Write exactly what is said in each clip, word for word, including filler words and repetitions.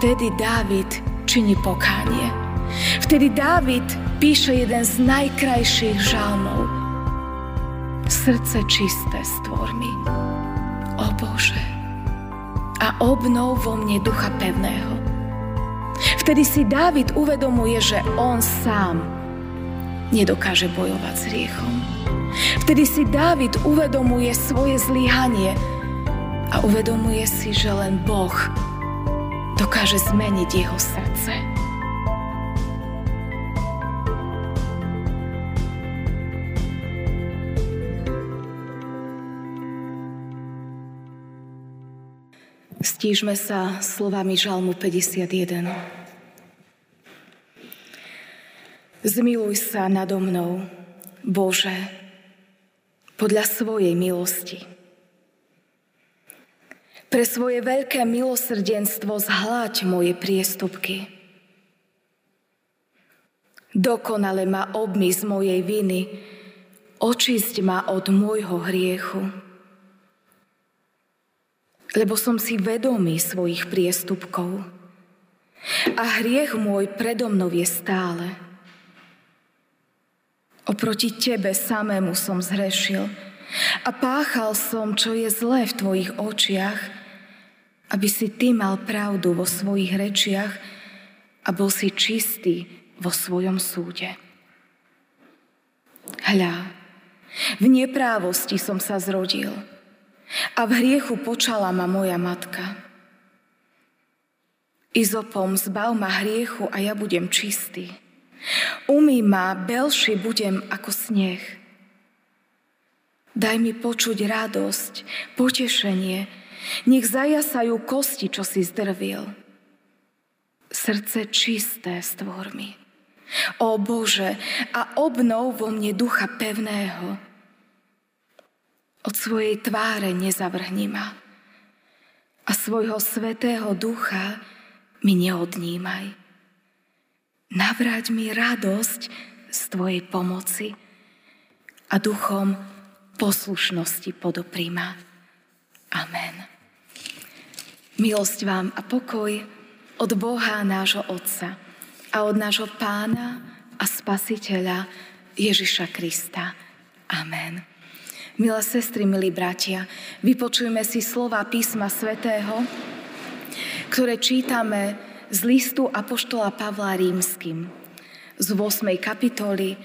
vtedy Dávid činí pokánie. Vtedy Dávid píše jeden z najkrajších žalmov. Srdce čisté stvor mi, o Bože, a obnov vo mne ducha pevného. Vtedy si Dávid uvedomuje, že on sám nedokáže bojovať s hriechom. Vtedy si Dávid uvedomuje svoje zlyhanie a uvedomuje si, že len Boh dokáže zmeniť jeho srdce. Stížme sa slovami žalmu päťdesiatjeden. Zmiluj sa nado mnou, Bože, podľa svojej milosti. Pre svoje veľké milosrdenstvo zhľaď moje priestupky. Dokonale ma obmyj z mojej viny, očisť ma od môjho hriechu. Lebo som si vedomý svojich priestupkov a hriech môj predo mnou je stále. Oproti tebe samému som zhrešil a páchal som, čo je zlé v tvojich očiach, aby si ty mal pravdu vo svojich rečiach a bol si čistý vo svojom súde. Hľa, v neprávosti som sa zrodil a v hriechu počala ma moja matka. Izopom zbav ma hriechu a ja budem čistý. Umyj ma, belší budem ako sneh. Daj mi počuť radosť, potešenie, nech zajasajú kosti, čo si zdrvil. Srdce čisté stvor mi, ó Bože, a obnov vo mne ducha pevného. Od svojej tváre nezavrhni ma a svojho svätého ducha mi neodnímaj. Navráť mi radosť z tvojej pomoci a duchom poslušnosti podopri ma. Amen. Milosť vám a pokoj od Boha nášho Otca a od nášho Pána a Spasiteľa Ježiša Krista. Amen. Milé sestry, milí bratia, vypočujme si slova písma svätého, ktoré čítame z listu apoštola Pavla Rímskym, z ôsmej kapitoly,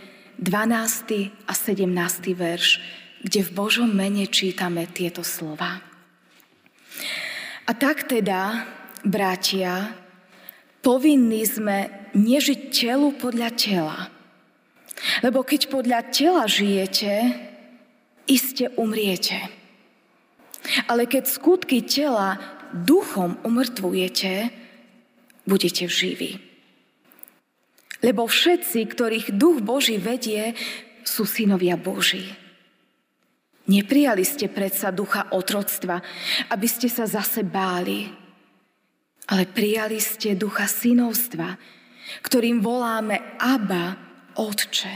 dvanásty a sedemnásty verš, kde v Božom mene čítame tieto slova. A tak teda, bratia, povinní sme nežiť telu podľa tela. Lebo keď podľa tela žijete, iste umriete. Ale keď skutky tela duchom umrtvujete, budete živí. Lebo všetci, ktorých Duch Boží vedie, sú synovia Boží. Neprijali ste predsa ducha otroctva, aby ste sa zase báli, ale prijali ste ducha synovstva, ktorým voláme Abba, Otče.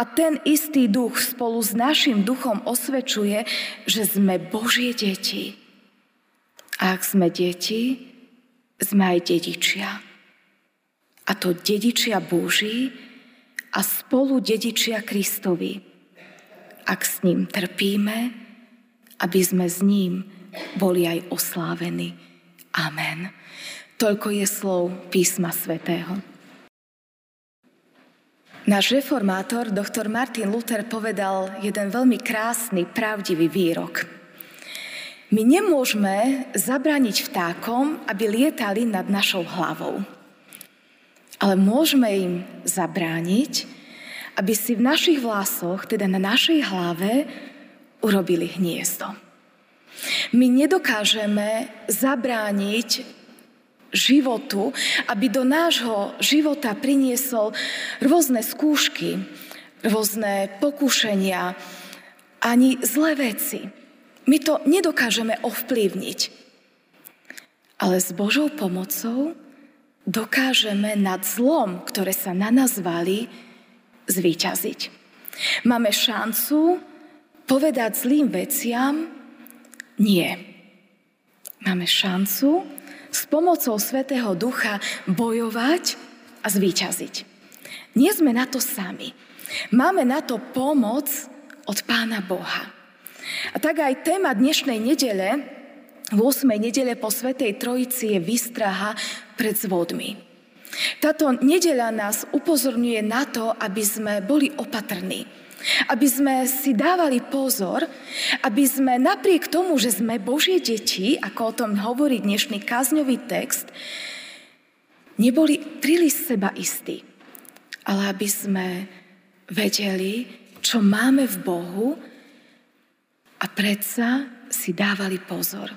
A ten istý duch spolu s našim duchom osvedčuje, že sme Božie deti. A ak sme deti, sme aj dedičia. A to dedičia Boží a spolu dedičia Kristovi. Ak s ním trpíme, aby sme s ním boli aj oslávení. Amen. Toľko je slov písma svätého. Náš reformátor, doktor Martin Luther, povedal jeden veľmi krásny, pravdivý výrok. My nemôžeme zabrániť vtákom, aby lietali nad našou hlavou. Ale môžeme im zabrániť, aby si v našich vlasoch, teda na našej hlave, urobili hniezdo. My nedokážeme zabrániť životu, aby do nášho života priniesol rôzne skúšky, rôzne pokušenia, ani zlé veci. My to nedokážeme ovplyvniť. Ale s Božou pomocou dokážeme nad zlom, ktoré sa na nás valí, zvíťaziť. Máme šancu povedať zlým veciam nie. Máme šancu s pomocou Svätého Ducha bojovať a zvíťaziť. Nie sme na to sami. Máme na to pomoc od Pána Boha. A tak aj téma dnešnej nedele, v ôsmej nedele po Svätej Trojici, je výstraha pred zvodmi. Táto nedeľa nás upozorňuje na to, aby sme boli opatrní. Aby sme si dávali pozor, aby sme napriek tomu, že sme Božie deti, ako o tom hovorí dnešný kázňový text, neboli príliš seba istí. Ale aby sme vedeli, čo máme v Bohu a predsa si dávali pozor.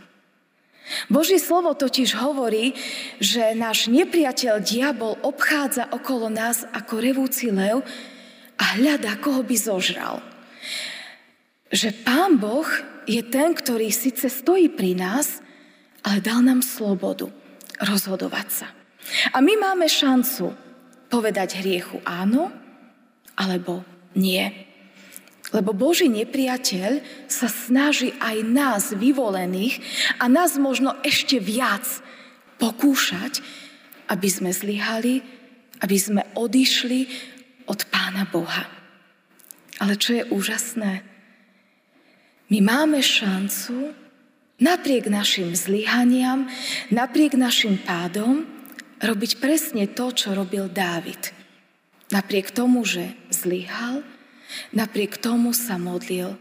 Božie slovo totiž hovorí, že náš nepriateľ diabol obchádza okolo nás ako revúci lev, a hľadá, koho by zožral. Že Pán Boh je ten, ktorý síce stojí pri nás, ale dal nám slobodu rozhodovať sa. A my máme šancu povedať hriechu áno, alebo nie. Lebo Boží nepriateľ sa snaží aj nás, vyvolených, a nás možno ešte viac pokúšať, aby sme zlyhali, aby sme odišli od Pána Boha. Ale čo je úžasné, my máme šancu napriek našim zlyhaniam, napriek našim pádom robiť presne to, čo robil Dávid. Napriek tomu, že zlyhal, napriek tomu sa modlil: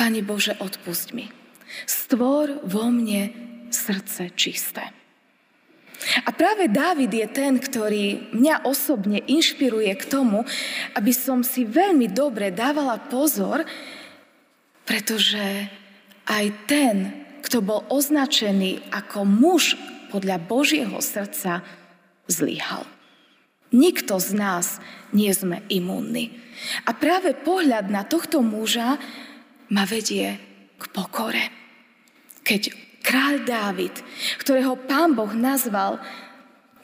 Pane Bože, odpusť mi. Stvor vo mne srdce čisté. A práve Dávid je ten, ktorý mňa osobne inšpiruje k tomu, aby som si veľmi dobre dávala pozor, pretože aj ten, kto bol označený ako muž podľa Božieho srdca, zlyhal. Nikto z nás nie sme imúnni. A práve pohľad na tohto muža ma vedie k pokore. Keď kráľ Dávid, ktorého Pán Boh nazval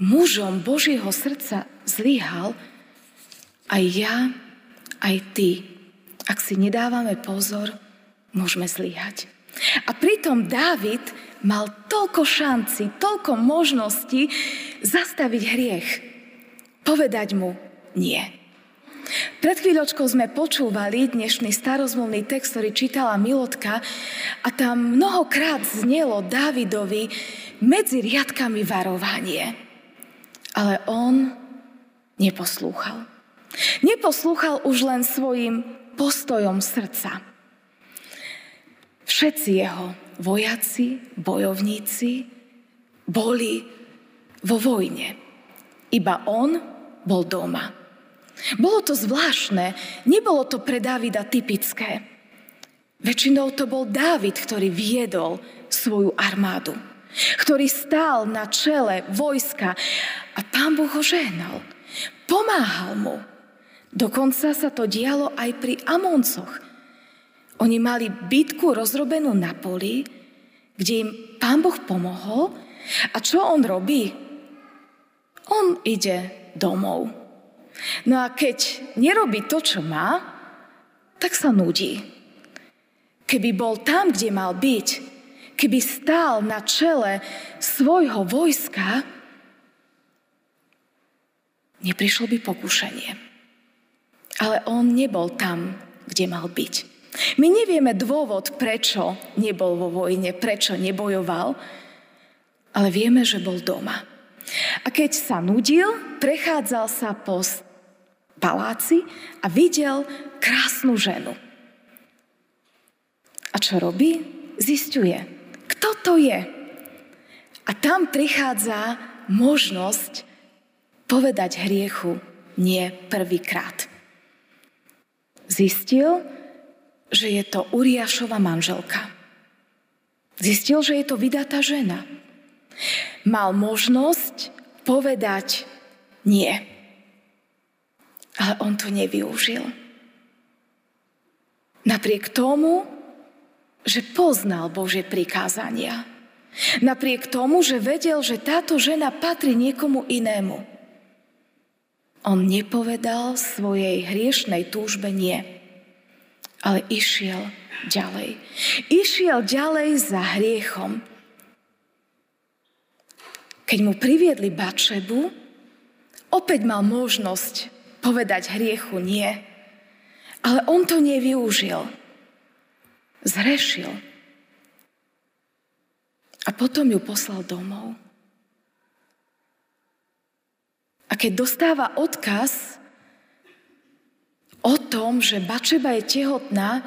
mužom Božieho srdca, zlyhal, aj ja, aj ty, ak si nedávame pozor, môžeme zlyhať. A pritom Dávid mal toľko šanci, toľko možností zastaviť hriech, povedať mu nie. Pred chvíľočkou sme počúvali dnešný starozmluvný text, ktorý čítala Milotka, a tam mnohokrát znelo Dávidovi medzi riadkami varovanie. Ale on neposlúchal. Neposlúchal už len svojim postojom srdca. Všetci jeho vojaci, bojovníci boli vo vojne. Iba on bol doma. Bolo to zvláštne, nebolo to pre Dávida typické. Väčšinou to bol Dávid, ktorý viedol svoju armádu, ktorý stál na čele vojska a Pán Boh ho žehnal, pomáhal mu. Dokonca sa to dialo aj pri Amoncoch. Oni mali bitku rozrobenú na poli, kde im Pán Boh pomohol, a čo on robí? On ide domov. No a keď nerobí to, čo má, tak sa nudí. Keby bol tam, kde mal byť, keby stál na čele svojho vojska, neprišlo by pokušenie. Ale on nebol tam, kde mal byť. My nevieme dôvod, prečo nebol vo vojne, prečo nebojoval, ale vieme, že bol doma. A keď sa nudil, prechádzal sa po paláci a videl krásnu ženu. A čo robí? Zisťuje, kto to je. A tam prichádza možnosť povedať hriechu nie prvýkrát. Zistil, že je to Uriášova manželka. Zistil, že je to vydatá žena. Mal možnosť povedať nie. Ale on to nevyužil. Napriek tomu, že poznal Božie prikázania. Napriek tomu, že vedel, že táto žena patrí niekomu inému. On nepovedal svojej hriešnej túžbe nie. Ale išiel ďalej. Išiel ďalej za hriechom. Keď mu priviedli Batšebu, opäť mal možnosť povedať hriechu nie, ale on to nevyužil. Zhrešil. A potom ju poslal domov. A keď dostáva odkaz o tom, že Batšeba je tehotná,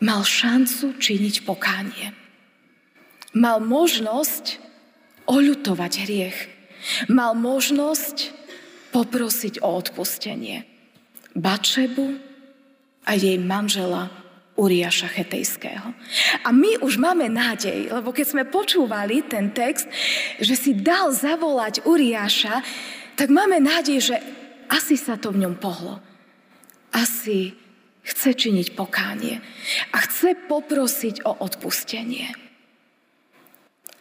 mal šancu činiť pokánie. Mal možnosť oľutovať hriech. Mal možnosť poprosiť o odpustenie Batšebu a jej manžela Uriáša Chetejského. A my už máme nádej, lebo keď sme počúvali ten text, že si dal zavolať Uriáša, tak máme nádej, že asi sa to v ňom pohlo. Asi chce činiť pokánie a chce poprosiť o odpustenie.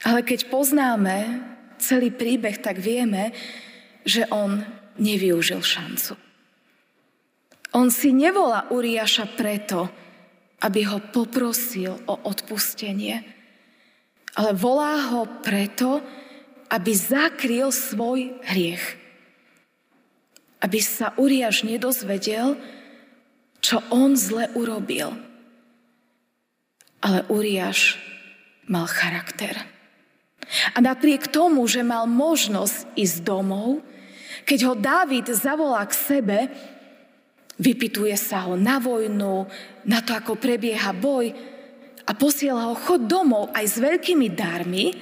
Ale keď poznáme celý príbeh, tak vieme, že on nevyužil šancu. On si nevolá Uriáša preto, aby ho poprosil o odpustenie, ale volá ho preto, aby zakryl svoj hriech. Aby sa Uriáš nedozvedel, čo on zle urobil. Ale Uriáš mal charakter. A napriek tomu, že mal možnosť ísť domov, keď ho Dávid zavolá k sebe, vypituje sa ho na vojnu, na to, ako prebieha boj a posiela ho chod domov aj s veľkými darmi,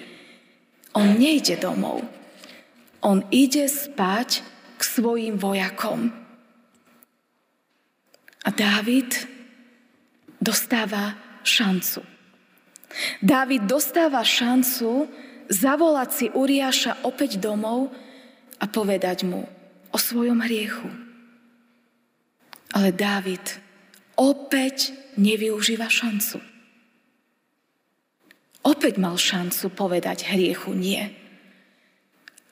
on nejde domov. On ide spať k svojim vojakom. A Dávid dostáva šancu. Dávid dostáva šancu zavolať si Uriáša opäť domov a povedať mu o svojom hriechu. Ale Dávid opäť nevyužíva šancu. Opäť mal šancu povedať hriechu nie.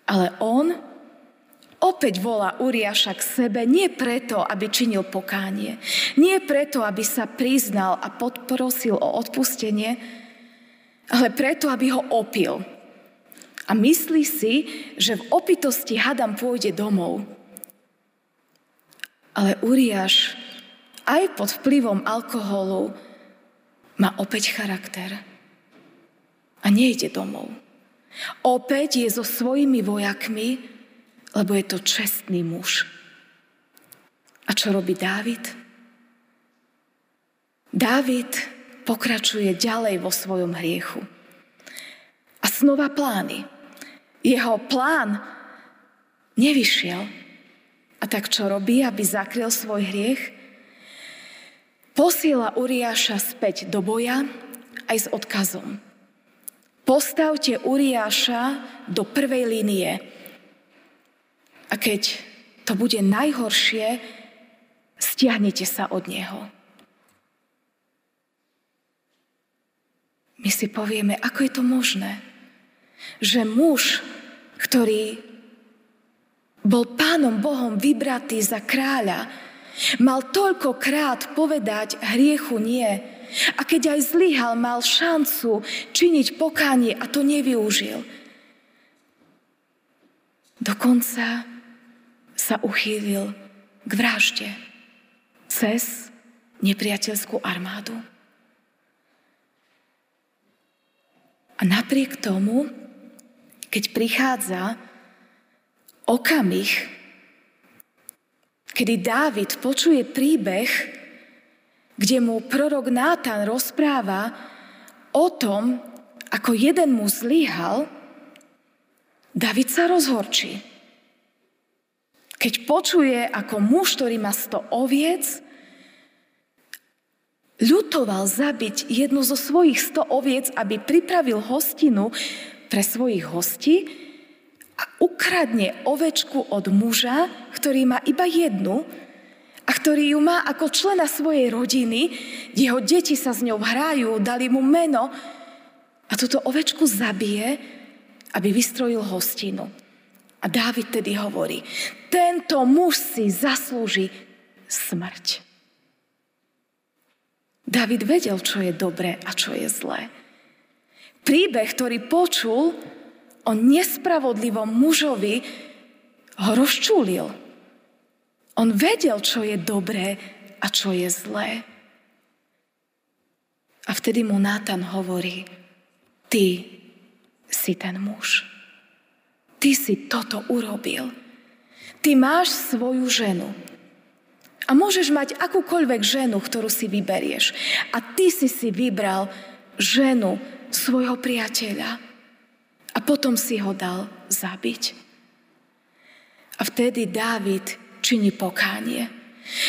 Ale on opäť volá Uriáša k sebe nie preto, aby činil pokánie, nie preto, aby sa priznal a podprosil o odpustenie, ale preto, aby ho opil. A myslí si, že v opitosti hadam pôjde domov. Ale Uriáš aj pod vplyvom alkoholu má opäť charakter a nejde domov. Opäť je so svojimi vojakmi, lebo je to čestný muž. A čo robí Dávid? Dávid pokračuje ďalej vo svojom hriechu. A znova plány. Jeho plán nevyšiel. A tak čo robí, aby zakryl svoj hriech? Posiela Uriáša späť do boja aj s odkazom. Postavte Uriáša do prvej línie. A keď to bude najhoršie, stiahnite sa od neho. My si povieme, ako je to možné, že muž, ktorý bol Pánom Bohom vybratý za kráľa. Mal toľkokrát povedať hriechu nie. A keď aj zlyhal, mal šancu činiť pokánie a to nevyužil. Dokonca sa uchýlil k vražde cez nepriateľskú armádu. A napriek tomu, keď prichádza okamih, kedy Dávid počuje príbeh, kde mu prorok Nátan rozpráva o tom, ako jeden mu zlyhal, Dávid sa rozhorčí. Keď počuje, ako muž, ktorý má sto oviec, ľutoval zabiť jednu zo svojich sto oviec, aby pripravil hostinu pre svojich hostí, a ukradne ovečku od muža, ktorý má iba jednu a ktorý ju má ako člena svojej rodiny, jeho deti sa s ňou hrajú, dali mu meno a túto ovečku zabije, aby vystrojil hostinu. A Dávid tedy hovorí, tento muž si zaslúži smrť. Dávid vedel, čo je dobré a čo je zlé. Príbeh, ktorý počul, o nespravodlivom mužovi ho rozčúlil. On vedel, čo je dobré a čo je zlé. A vtedy mu Nátan hovorí, ty si ten muž. Ty si toto urobil. Ty máš svoju ženu. A môžeš mať akúkoľvek ženu, ktorú si vyberieš. A ty si si vybral ženu svojho priateľa. A potom si ho dal zabiť. A vtedy Dávid činí pokánie.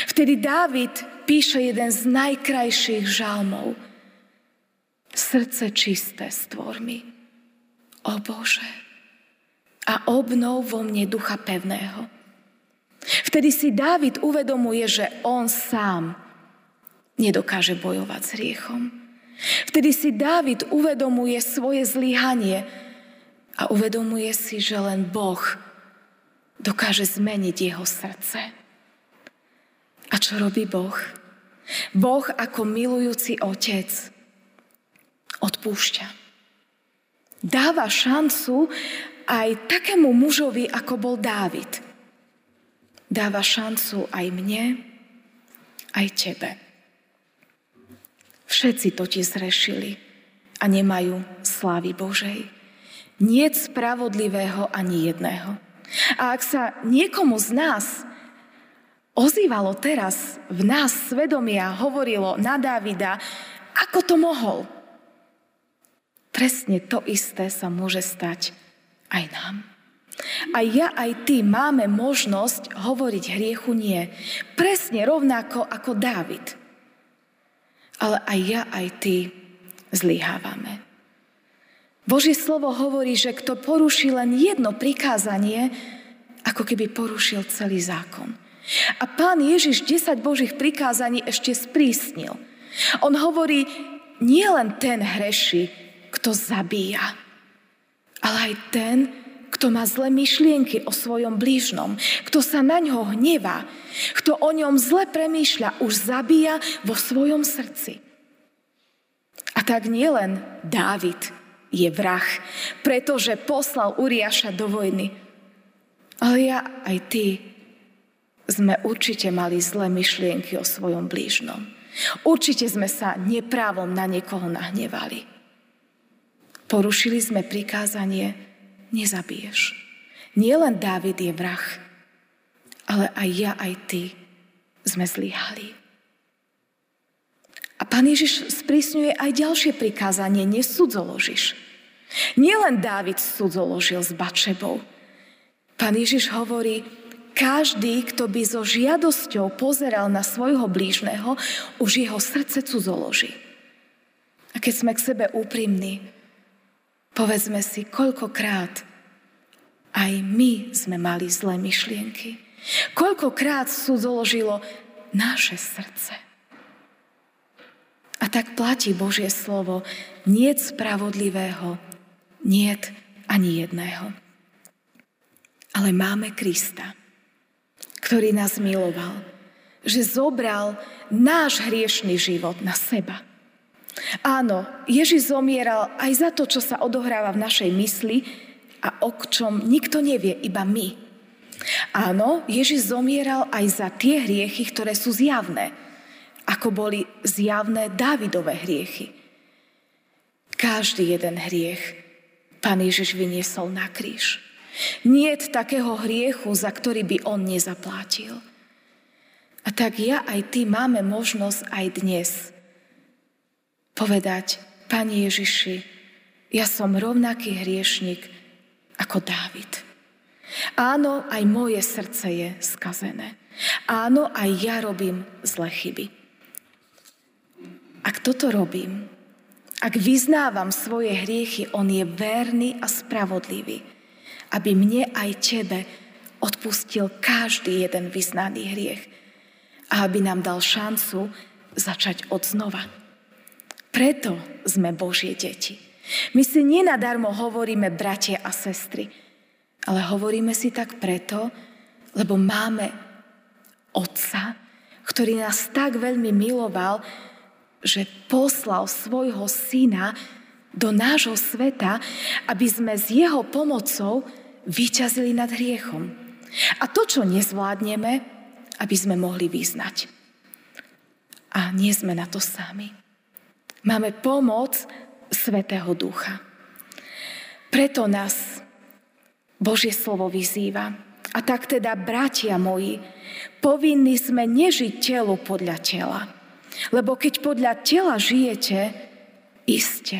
Vtedy Dávid píše jeden z najkrajších žalmov. Srdce čisté stvor mi, o Bože, a obnov vo mne ducha pevného. Vtedy si Dávid uvedomuje, že on sám nedokáže bojovať s hriechom. Vtedy si Dávid uvedomuje svoje zlyhanie a uvedomuje si, že len Boh dokáže zmeniť jeho srdce. A čo robí Boh? Boh ako milujúci otec odpúšťa. Dáva šancu aj takému mužovi, ako bol Dávid. Dáva šancu aj mne, aj tebe. Všetci totiž zrešili a nemajú slávy Božej. Niet spravodlivého ani jedného. A ak sa niekomu z nás ozývalo teraz v nás svedomia, hovorilo na Dávida, ako to mohol? Presne to isté sa môže stať aj nám. Aj ja, aj ty máme možnosť hovoriť hriechu nie. Presne rovnako ako Dávid. Ale aj ja, aj ty zlyhávame. Božie slovo hovorí, že kto poruší len jedno prikázanie, ako keby porušil celý zákon. A Pán Ježiš desať Božích prikázaní ešte sprísnil. On hovorí, nie len ten hreší, kto zabíja, ale aj ten, kto má zlé myšlienky o svojom blížnom, kto sa na ňo hnevá, kto o ňom zle premýšľa, už zabíja vo svojom srdci. A tak nielen Dávid je vrah, pretože poslal Uriáša do vojny. Ale ja aj ty sme určite mali zlé myšlienky o svojom blížnom. Určite sme sa neprávom na niekoho nahnevali. Porušili sme prikázanie nezabiješ. Nielen Dávid je vrah, ale aj ja, aj ty sme zlyhali. A Pán Ježiš sprísňuje aj ďalšie prikázanie, nesudzoložíš. Nielen Dávid sudzoložil s Batšebou. Pán Ježiš hovorí, každý, kto by so žiadosťou pozeral na svojho blížneho, už jeho srdce cudzoloží. A keď sme k sebe úprimní, povedzme si, koľkokrát aj my sme mali zlé myšlienky. Koľkokrát cudzoložilo naše srdce. A tak platí Božie slovo, niet spravodlivého, niet ani jedného. Ale máme Krista, ktorý nás miloval, že zobral náš hriešný život na seba. Áno, Ježiš zomieral aj za to, čo sa odohráva v našej mysli a o čom nikto nevie, iba my. Áno, Ježiš zomieral aj za tie hriechy, ktoré sú zjavné, ako boli zjavné Dávidove hriechy. Každý jeden hriech Pán Ježiš vyniesol na kríž. Niet takého hriechu, za ktorý by on nezaplatil. A tak ja aj ty máme možnosť aj dnes povedať, Pane Ježiši, ja som rovnaký hriešnik ako Dávid. Áno, aj moje srdce je skazené. Áno, aj ja robím zlé chyby. Ak toto robím, ak vyznávam svoje hriechy, on je verný a spravodlivý, aby mne aj tebe odpustil každý jeden vyznaný hriech a aby nám dal šancu začať od znova. Preto sme Božie deti. My si nenadarmo hovoríme bratia a sestry, ale hovoríme si tak preto, lebo máme Otca, ktorý nás tak veľmi miloval, že poslal svojho Syna do nášho sveta, aby sme s jeho pomocou víťazili nad hriechom. A to, čo nezvládneme, aby sme mohli vyznať. A nie sme na to sami. Máme pomoc Svätého Ducha. Preto nás Božie slovo vyzýva. A tak teda, bratia moji, povinní sme nežiť telu podľa tela. Lebo keď podľa tela žijete, iste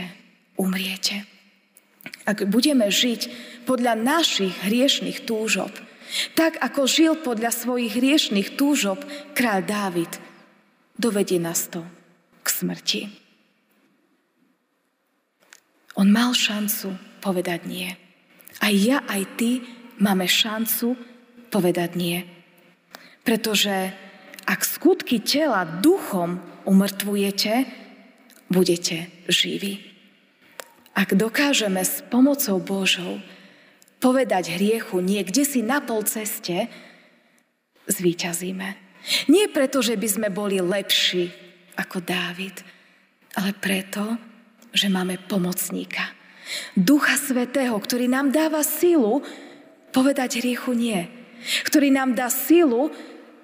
umriete. Ak budeme žiť podľa našich hriešnych túžob, tak ako žil podľa svojich hriešnych túžob kráľ Dávid, dovedie nás to k smrti. On mal šancu povedať nie. Aj ja, aj ty máme šancu povedať nie. Pretože ak skutky tela duchom umrtvujete, budete živí. Ak dokážeme s pomocou Božou povedať hriechu nie, kde si na pol ceste, zvíťazíme. Nie preto, že by sme boli lepší ako Dávid, ale preto, že máme pomocníka. Ducha Svätého, ktorý nám dáva silu povedať hriechu nie. Ktorý nám dá silu,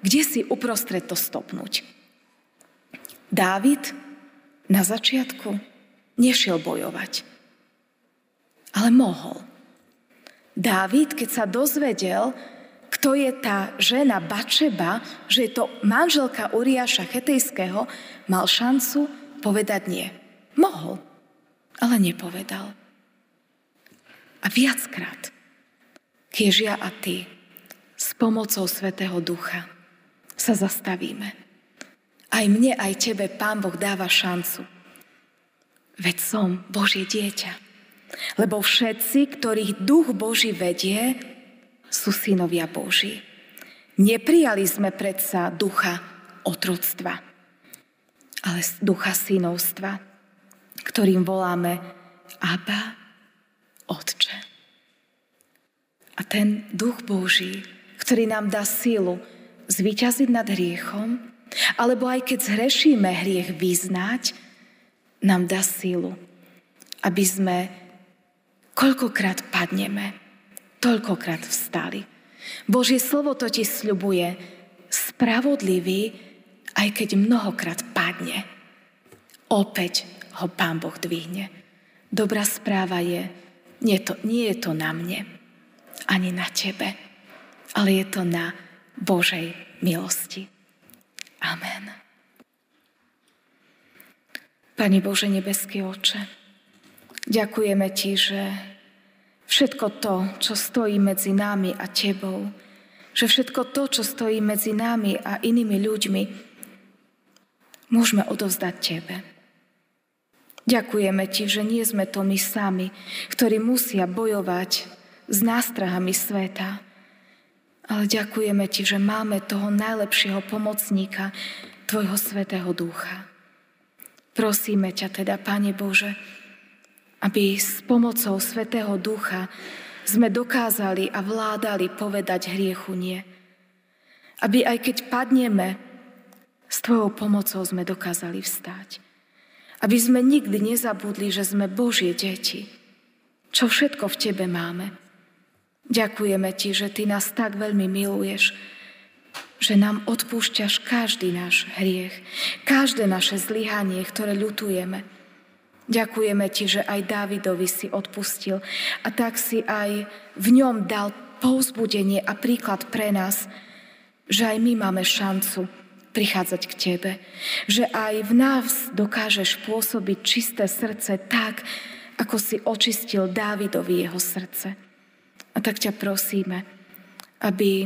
kde si uprostred to stopnúť. Dávid na začiatku nešiel bojovať, ale mohol. Dávid, keď sa dozvedel, kto je tá žena Batšeba, že je to manželka Uriáša Chetejského, mal šancu povedať nie. Mohol, ale nepovedal. A viackrát, kiež ja a ty s pomocou Svätého Ducha sa zastavíme. Aj mne, aj tebe Pán Boh dáva šancu. Veď som Božie dieťa. Lebo všetci, ktorých Duch Boží vedie, sú synovia Boží. Neprijali sme predsa ducha otroctva, ale ducha synovstva, ktorým voláme Abba, Otče. A ten Duch Boží, ktorý nám dá silu zvíťaziť nad hriechom, alebo aj keď zhrešíme hriech vyznať, nám dá silu, aby sme koľkokrát padneme, toľkokrát vstali. Božie slovo to ti sľubuje, spravodlivý, aj keď mnohokrát padne. Opäť ho Pán Boh dvihne. Dobrá správa je, nie, to, nie je to na mne, ani na tebe, ale je to na Božej milosti. Amen. Pane Bože, nebeský Otče, ďakujeme ti, že všetko to, čo stojí medzi nami a tebou, že všetko to, čo stojí medzi nami a inými ľuďmi, môžeme odovzdať tebe. Ďakujeme ti, že nie sme to my sami, ktorí musia bojovať s nástrahami sveta, ale ďakujeme ti, že máme toho najlepšieho pomocníka, tvojho Svätého Ducha. Prosíme ťa teda, Pane Bože, aby s pomocou Svätého Ducha sme dokázali a vládali povedať hriechu nie. Aby aj keď padneme, s tvojou pomocou sme dokázali vstať. Aby sme nikdy nezabudli, že sme Božie deti. Čo všetko v tebe máme. Ďakujeme ti, že ty nás tak veľmi miluješ, že nám odpúšťaš každý náš hriech, každé naše zlyhanie, ktoré ľutujeme. Ďakujeme ti, že aj Dávidovi si odpustil a tak si aj v ňom dal povzbudenie a príklad pre nás, že aj my máme šancu prichádzať k tebe. Že aj v nás dokážeš pôsobiť čisté srdce tak, ako si očistil Dávidovi jeho srdce. A tak ťa prosíme, aby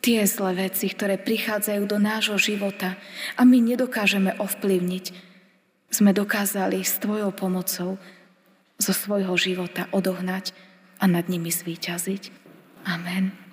tie zlé veci, ktoré prichádzajú do nášho života a my nedokážeme ovplyvniť, sme dokázali s tvojou pomocou zo svojho života odohnať a nad nimi zvíťaziť. Amen.